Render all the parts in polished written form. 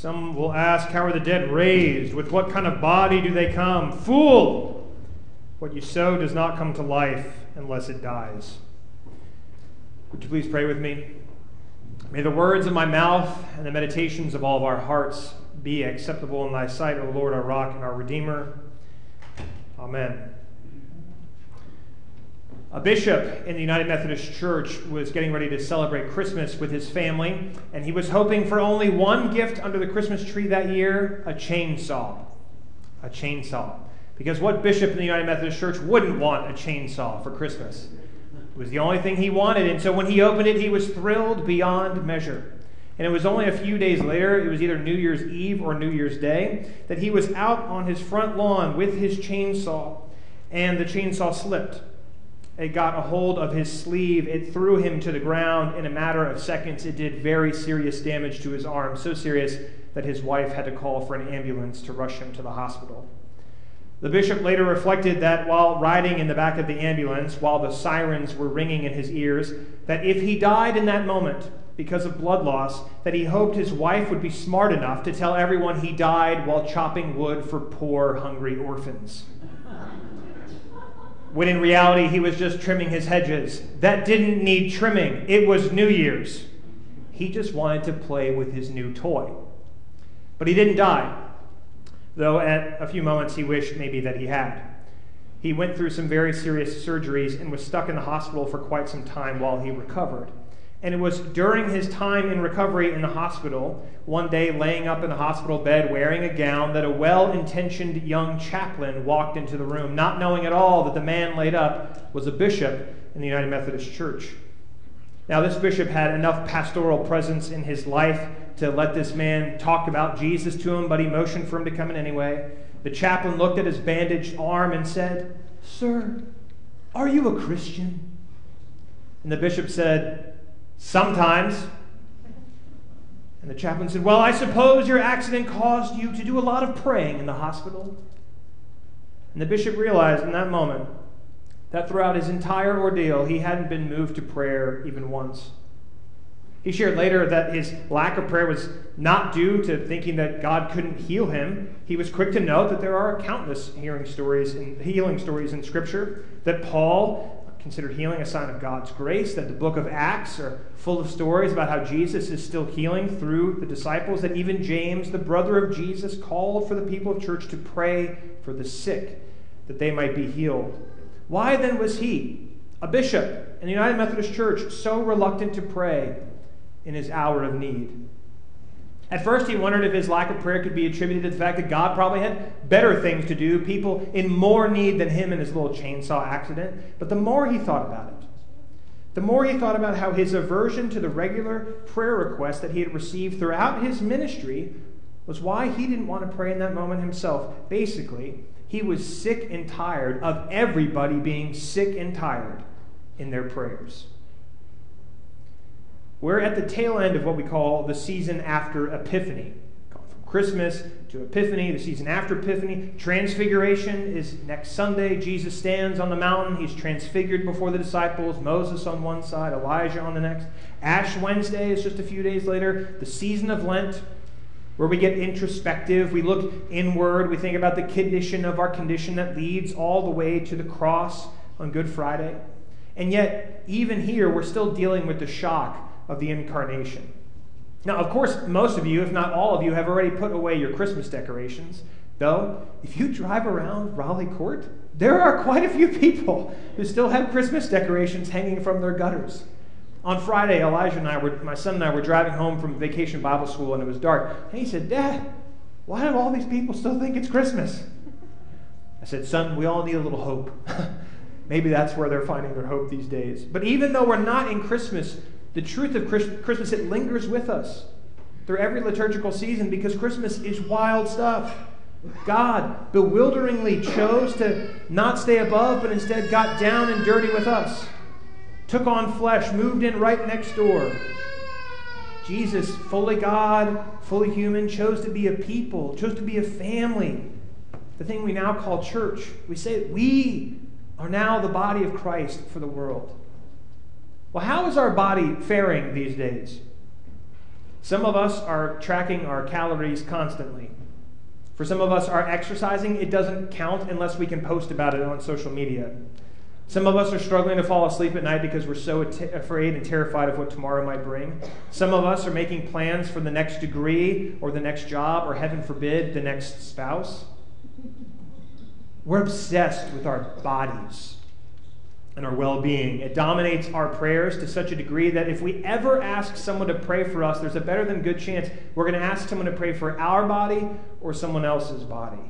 Some will ask, how are the dead raised? With what kind of body do they come? Fool! What you sow does not come to life unless it dies. Would you please pray with me? May the words of my mouth and the meditations of all of our hearts be acceptable in thy sight, O Lord, our rock and our redeemer. Amen. A bishop in the United Methodist Church was getting ready to celebrate Christmas with his family, and he was hoping for only one gift under the Christmas tree that year, a chainsaw. A chainsaw. Because what bishop in the United Methodist Church wouldn't want a chainsaw for Christmas? It was the only thing he wanted, and so when he opened it, he was thrilled beyond measure. And it was only a few days later, it was either New Year's Eve or New Year's Day, that he was out on his front lawn with his chainsaw, and the chainsaw slipped. It got a hold of his sleeve. It threw him to the ground. In a matter of seconds, it did very serious damage to his arm, so serious that his wife had to call for an ambulance to rush him to the hospital. The bishop later reflected that while riding in the back of the ambulance, while the sirens were ringing in his ears, that if he died in that moment because of blood loss, that he hoped his wife would be smart enough to tell everyone he died while chopping wood for poor, hungry orphans. When in reality, he was just trimming his hedges. That didn't need trimming. It was New Year's. He just wanted to play with his new toy. But he didn't die. Though at a few moments he wished maybe that he had. He went through some very serious surgeries and was stuck in the hospital for quite some time while he recovered. And it was during his time in recovery in the hospital, one day laying up in the hospital bed wearing a gown, that a well-intentioned young chaplain walked into the room, not knowing at all that the man laid up was a bishop in the United Methodist Church. Now, this bishop had enough pastoral presence in his life to let this man talk about Jesus to him, but he motioned for him to come in anyway. The chaplain looked at his bandaged arm and said, "Sir, are you a Christian?" And the bishop said, "Sometimes." And the chaplain said, "Well, I suppose your accident caused you to do a lot of praying in the hospital." And the bishop realized in that moment that throughout his entire ordeal, he hadn't been moved to prayer even once. He shared later that his lack of prayer was not due to thinking that God couldn't heal him. He was quick to note that there are countless healing stories in Scripture, that Paul considered healing a sign of God's grace, that the book of Acts are full of stories about how Jesus is still healing through the disciples, that even James, the brother of Jesus, called for the people of church to pray for the sick, that they might be healed. Why then was he, a bishop in the United Methodist Church, so reluctant to pray in his hour of need? At first, he wondered if his lack of prayer could be attributed to the fact that God probably had better things to do, people in more need than him and his little chainsaw accident. But the more he thought about it, the more he thought about how his aversion to the regular prayer requests that he had received throughout his ministry was why he didn't want to pray in that moment himself. Basically, he was sick and tired of everybody being sick and tired in their prayers. We're at the tail end of what we call the season after Epiphany. From Christmas to Epiphany, the season after Epiphany. Transfiguration is next Sunday. Jesus stands on the mountain. He's transfigured before the disciples. Moses on one side, Elijah on the next. Ash Wednesday is just a few days later. The season of Lent, where we get introspective. We look inward. We think about the condition of our condition that leads all the way to the cross on Good Friday. And yet, even here, we're still dealing with the shock of the Incarnation. Now, of course, most of you, if not all of you, have already put away your Christmas decorations, though if you drive around Raleigh Court, there are quite a few people who still have Christmas decorations hanging from their gutters. On Friday, my son and I were driving home from Vacation Bible School, and it was dark, and he said, "Dad, why do all these people still think it's Christmas?" I said, "Son, we all need a little hope." Maybe that's where they're finding their hope these days. But even though we're not in Christmas, the truth of Christmas, it lingers with us through every liturgical season, because Christmas is wild stuff. God bewilderingly chose to not stay above, but instead got down and dirty with us, took on flesh, moved in right next door. Jesus, fully God, fully human, chose to be a people, chose to be a family, the thing we now call church. We say we are now the body of Christ for the world. Well, how is our body faring these days? Some of us are tracking our calories constantly. For some of us, our exercising, it doesn't count unless we can post about it on social media. Some of us are struggling to fall asleep at night because we're so afraid and terrified of what tomorrow might bring. Some of us are making plans for the next degree or the next job or, heaven forbid, the next spouse. We're obsessed with our bodies and our well-being. It dominates our prayers to such a degree that if we ever ask someone to pray for us, there's a better than good chance we're going to ask someone to pray for our body or someone else's body.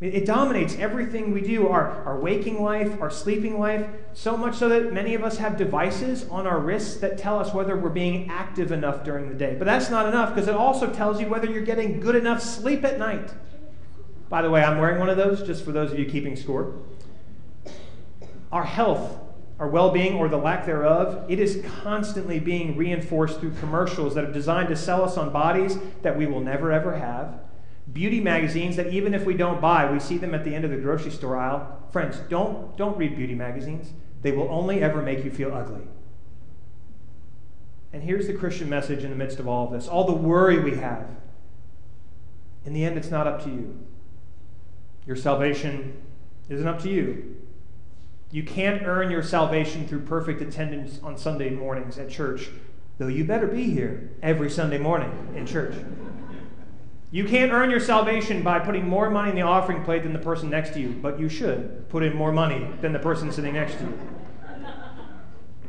It dominates everything we do, our waking life, our sleeping life, so much so that many of us have devices on our wrists that tell us whether we're being active enough during the day. But that's not enough, because it also tells you whether you're getting good enough sleep at night. By the way, I'm wearing one of those just for those of you keeping score. Our health, our well-being, or the lack thereof, it is constantly being reinforced through commercials that are designed to sell us on bodies that we will never, ever have. Beauty magazines that even if we don't buy, we see them at the end of the grocery store aisle. Friends, don't read beauty magazines. They will only ever make you feel ugly. And here's the Christian message in the midst of all of this, all the worry we have. In the end, it's not up to you. Your salvation isn't up to you. You can't earn your salvation through perfect attendance on Sunday mornings at church, though you better be here every Sunday morning in church. You can't earn your salvation by putting more money in the offering plate than the person next to you, but you should put in more money than the person sitting next to you.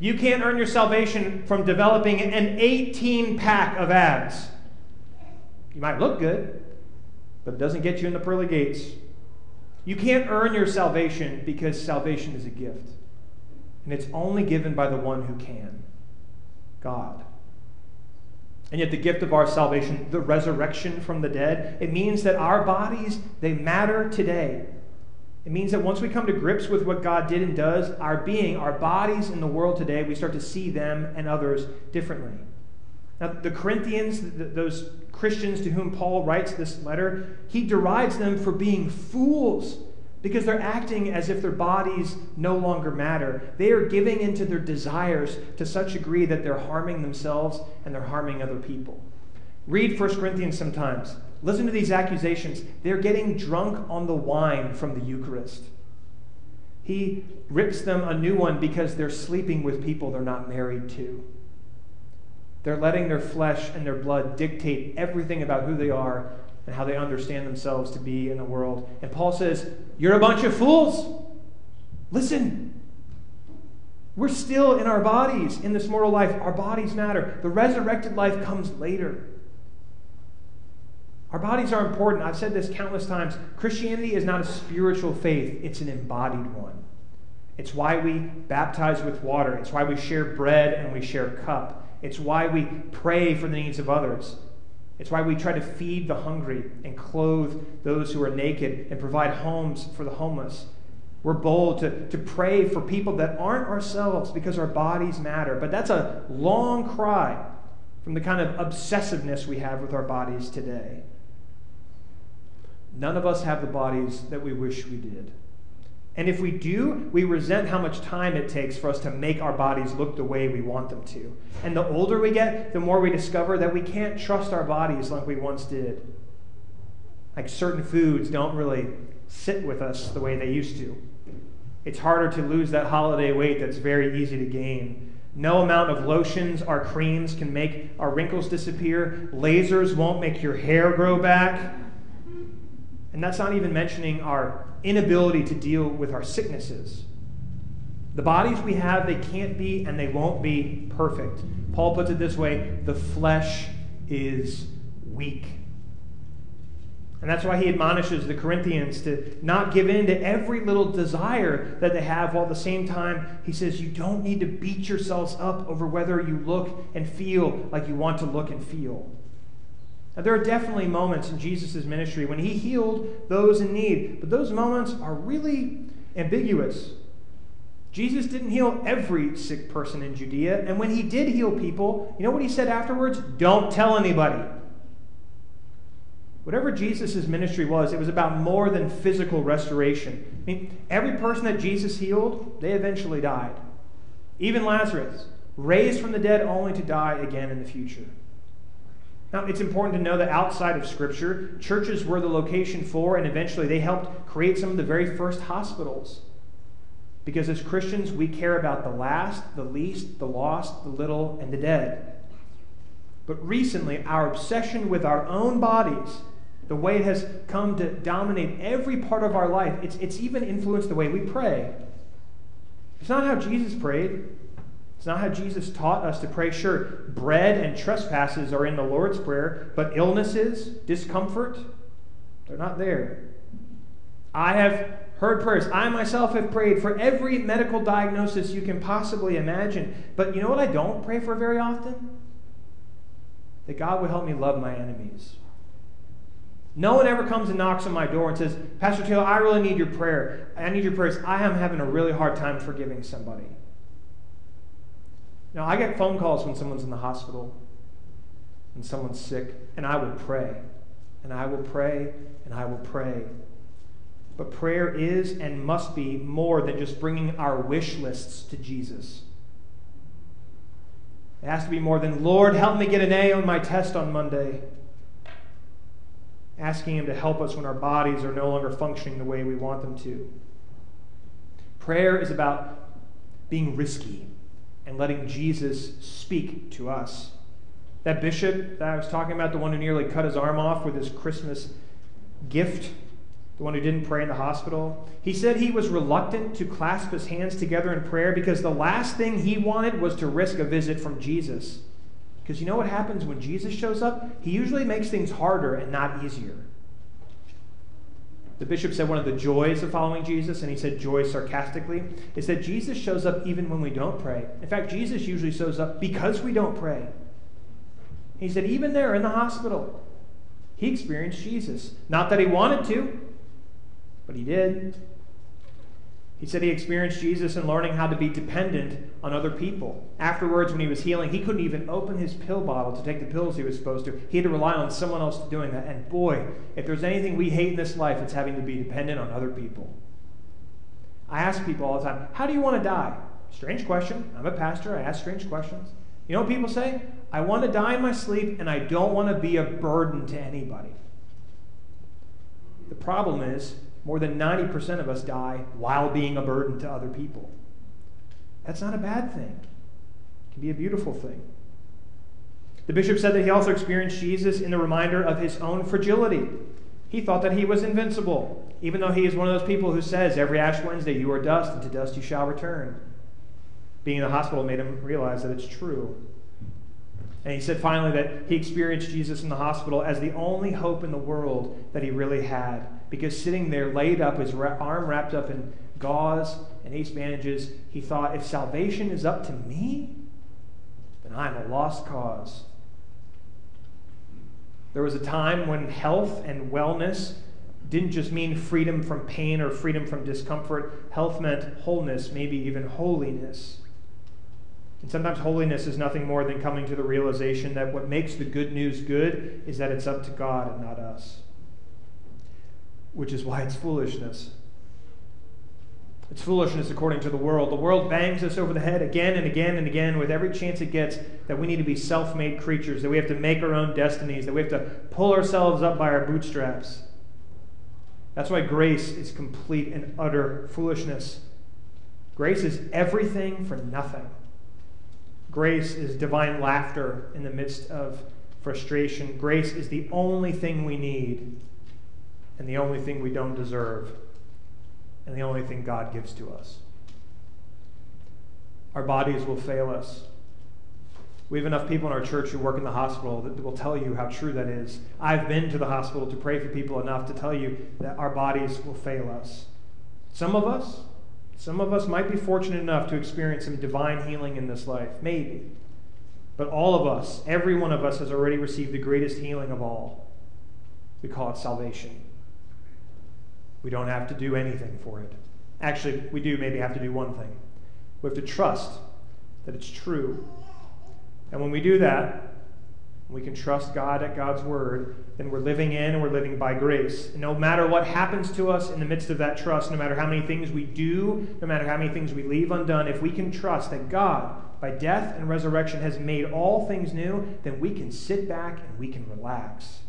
You can't earn your salvation from developing an 18-pack of abs. You might look good, but it doesn't get you in the pearly gates. You can't earn your salvation because salvation is a gift, and it's only given by the one who can, God. And yet the gift of our salvation, the resurrection from the dead, it means that our bodies, they matter today. It means that once we come to grips with what God did and does, our being, our bodies in the world today, we start to see them and others differently. Now, the Corinthians, those Christians to whom Paul writes this letter, he derides them for being fools because they're acting as if their bodies no longer matter. They are giving into their desires to such a degree that they're harming themselves and they're harming other people. Read 1 Corinthians sometimes. Listen to these accusations. They're getting drunk on the wine from the Eucharist. He rips them a new one because they're sleeping with people they're not married to. They're letting their flesh and their blood dictate everything about who they are and how they understand themselves to be in the world. And Paul says, you're a bunch of fools. Listen, we're still in our bodies, in this mortal life. Our bodies matter. The resurrected life comes later. Our bodies are important. I've said this countless times. Christianity is not a spiritual faith. It's an embodied one. It's why we baptize with water. It's why we share bread and we share cup. It's why we pray for the needs of others. It's why we try to feed the hungry and clothe those who are naked and provide homes for the homeless. We're bold to pray for people that aren't ourselves because our bodies matter. But that's a long cry from the kind of obsessiveness we have with our bodies today. None of us have the bodies that we wish we did. And if we do, we resent how much time it takes for us to make our bodies look the way we want them to. And the older we get, the more we discover that we can't trust our bodies like we once did. Like certain foods don't really sit with us the way they used to. It's harder to lose that holiday weight that's very easy to gain. No amount of lotions or creams can make our wrinkles disappear. Lasers won't make your hair grow back. And that's not even mentioning our inability to deal with our sicknesses. The bodies we have, they can't be and they won't be perfect. Paul puts it this way, the flesh is weak. And that's why he admonishes the Corinthians to not give in to every little desire that they have, while at the same time he says you don't need to beat yourselves up over whether you look and feel like you want to look and feel. Now, there are definitely moments in Jesus' ministry when he healed those in need, but those moments are really ambiguous. Jesus didn't heal every sick person in Judea, and when he did heal people, you know what he said afterwards? Don't tell anybody. Whatever Jesus' ministry was, it was about more than physical restoration. I mean, every person that Jesus healed, they eventually died. Even Lazarus, raised from the dead only to die again in the future. Now, it's important to know that outside of Scripture, churches were the location for, and eventually they helped create some of the very first hospitals. Because as Christians, we care about the last, the least, the lost, the little, and the dead. But recently, our obsession with our own bodies, the way it has come to dominate every part of our life, it's even influenced the way we pray. It's not how Jesus prayed. It's not how Jesus taught us to pray. Sure, bread and trespasses are in the Lord's Prayer, but illnesses, discomfort, they're not there. I have heard prayers. I myself have prayed for every medical diagnosis you can possibly imagine. But you know what I don't pray for very often? That God would help me love my enemies. No one ever comes and knocks on my door and says, Pastor Taylor, I really need your prayer. I need your prayers. I am having a really hard time forgiving somebody. Now, I get phone calls when someone's in the hospital and someone's sick, and I will pray, and I will pray, and I will pray. But prayer is and must be more than just bringing our wish lists to Jesus. It has to be more than, Lord, help me get an A on my test on Monday. Asking Him to help us when our bodies are no longer functioning the way we want them to. Prayer is about being risky and letting Jesus speak to us. That bishop that I was talking about, the one who nearly cut his arm off with his Christmas gift, the one who didn't pray in the hospital, he said he was reluctant to clasp his hands together in prayer because the last thing he wanted was to risk a visit from Jesus. Because you know what happens when Jesus shows up? He usually makes things harder and not easier. The bishop said one of the joys of following Jesus, and he said joy sarcastically, is that Jesus shows up even when we don't pray. In fact, Jesus usually shows up because we don't pray. He said even there in the hospital, he experienced Jesus. Not that he wanted to, but he did. He said he experienced Jesus in learning how to be dependent on other people. Afterwards, when he was healing, he couldn't even open his pill bottle to take the pills he was supposed to. He had to rely on someone else doing that. And boy, if there's anything we hate in this life, it's having to be dependent on other people. I ask people all the time, how do you want to die? Strange question. I'm a pastor. I ask strange questions. You know what people say? I want to die in my sleep, and I don't want to be a burden to anybody. The problem is, more than 90% of us die while being a burden to other people. That's not a bad thing. It can be a beautiful thing. The bishop said that he also experienced Jesus in the reminder of his own fragility. He thought that he was invincible, even though he is one of those people who says, every Ash Wednesday you are dust, and to dust you shall return. Being in the hospital made him realize that it's true. And he said finally that he experienced Jesus in the hospital as the only hope in the world that he really had. Because sitting there laid up, his arm wrapped up in gauze and ace bandages, he thought, if salvation is up to me, then I'm a lost cause. There was a time when health and wellness didn't just mean freedom from pain or freedom from discomfort. Health meant wholeness, maybe even holiness. And sometimes holiness is nothing more than coming to the realization that what makes the good news good is that it's up to God and not us. Which is why it's foolishness. It's foolishness according to the world. The world bangs us over the head again and again and again with every chance it gets that we need to be self-made creatures, that we have to make our own destinies, that we have to pull ourselves up by our bootstraps. That's why grace is complete and utter foolishness. Grace is everything for nothing. Grace is divine laughter in the midst of frustration. Grace is the only thing we need and the only thing we don't deserve and the only thing God gives to us. Our bodies will fail us. We have enough people in our church who work in the hospital that will tell you how true that is. I've been to the hospital to pray for people enough to tell you that our bodies will fail us. Some of us might be fortunate enough to experience some divine healing in this life, maybe. But all of us, every one of us, has already received the greatest healing of all. We call it salvation. We don't have to do anything for it. Actually, we do maybe have to do one thing. We have to trust that it's true. And when we do that, we can trust God at God's word, then we're living in and we're living by grace. And no matter what happens to us in the midst of that trust, no matter how many things we do, no matter how many things we leave undone, if we can trust that God by death and resurrection has made all things new, then we can sit back and we can relax.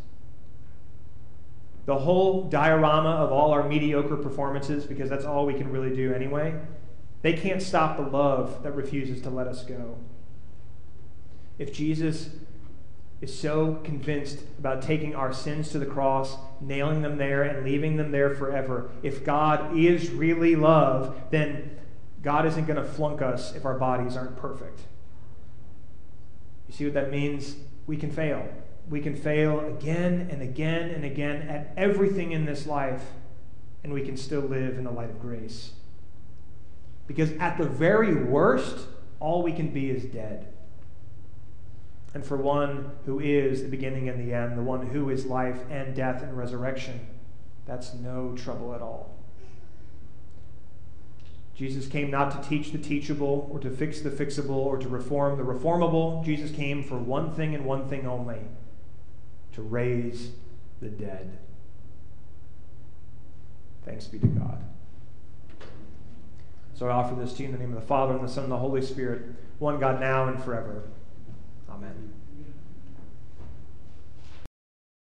The whole diorama of all our mediocre performances, because that's all we can really do anyway, they can't stop the love that refuses to let us go. If Jesus is so convinced about taking our sins to the cross, nailing them there and leaving them there forever, if God is really love, then God isn't going to flunk us if our bodies aren't perfect. You see what that means? We can fail. We can fail again and again and again at everything in this life, and we can still live in the light of grace. Because at the very worst, all we can be is dead. And for one who is the beginning and the end, the one who is life and death and resurrection, that's no trouble at all. Jesus came not to teach the teachable or to fix the fixable or to reform the reformable. Jesus came for one thing and one thing only, to raise the dead. Thanks be to God. So I offer this to you in the name of the Father, and the Son, and the Holy Spirit, one God now and forever. Amen.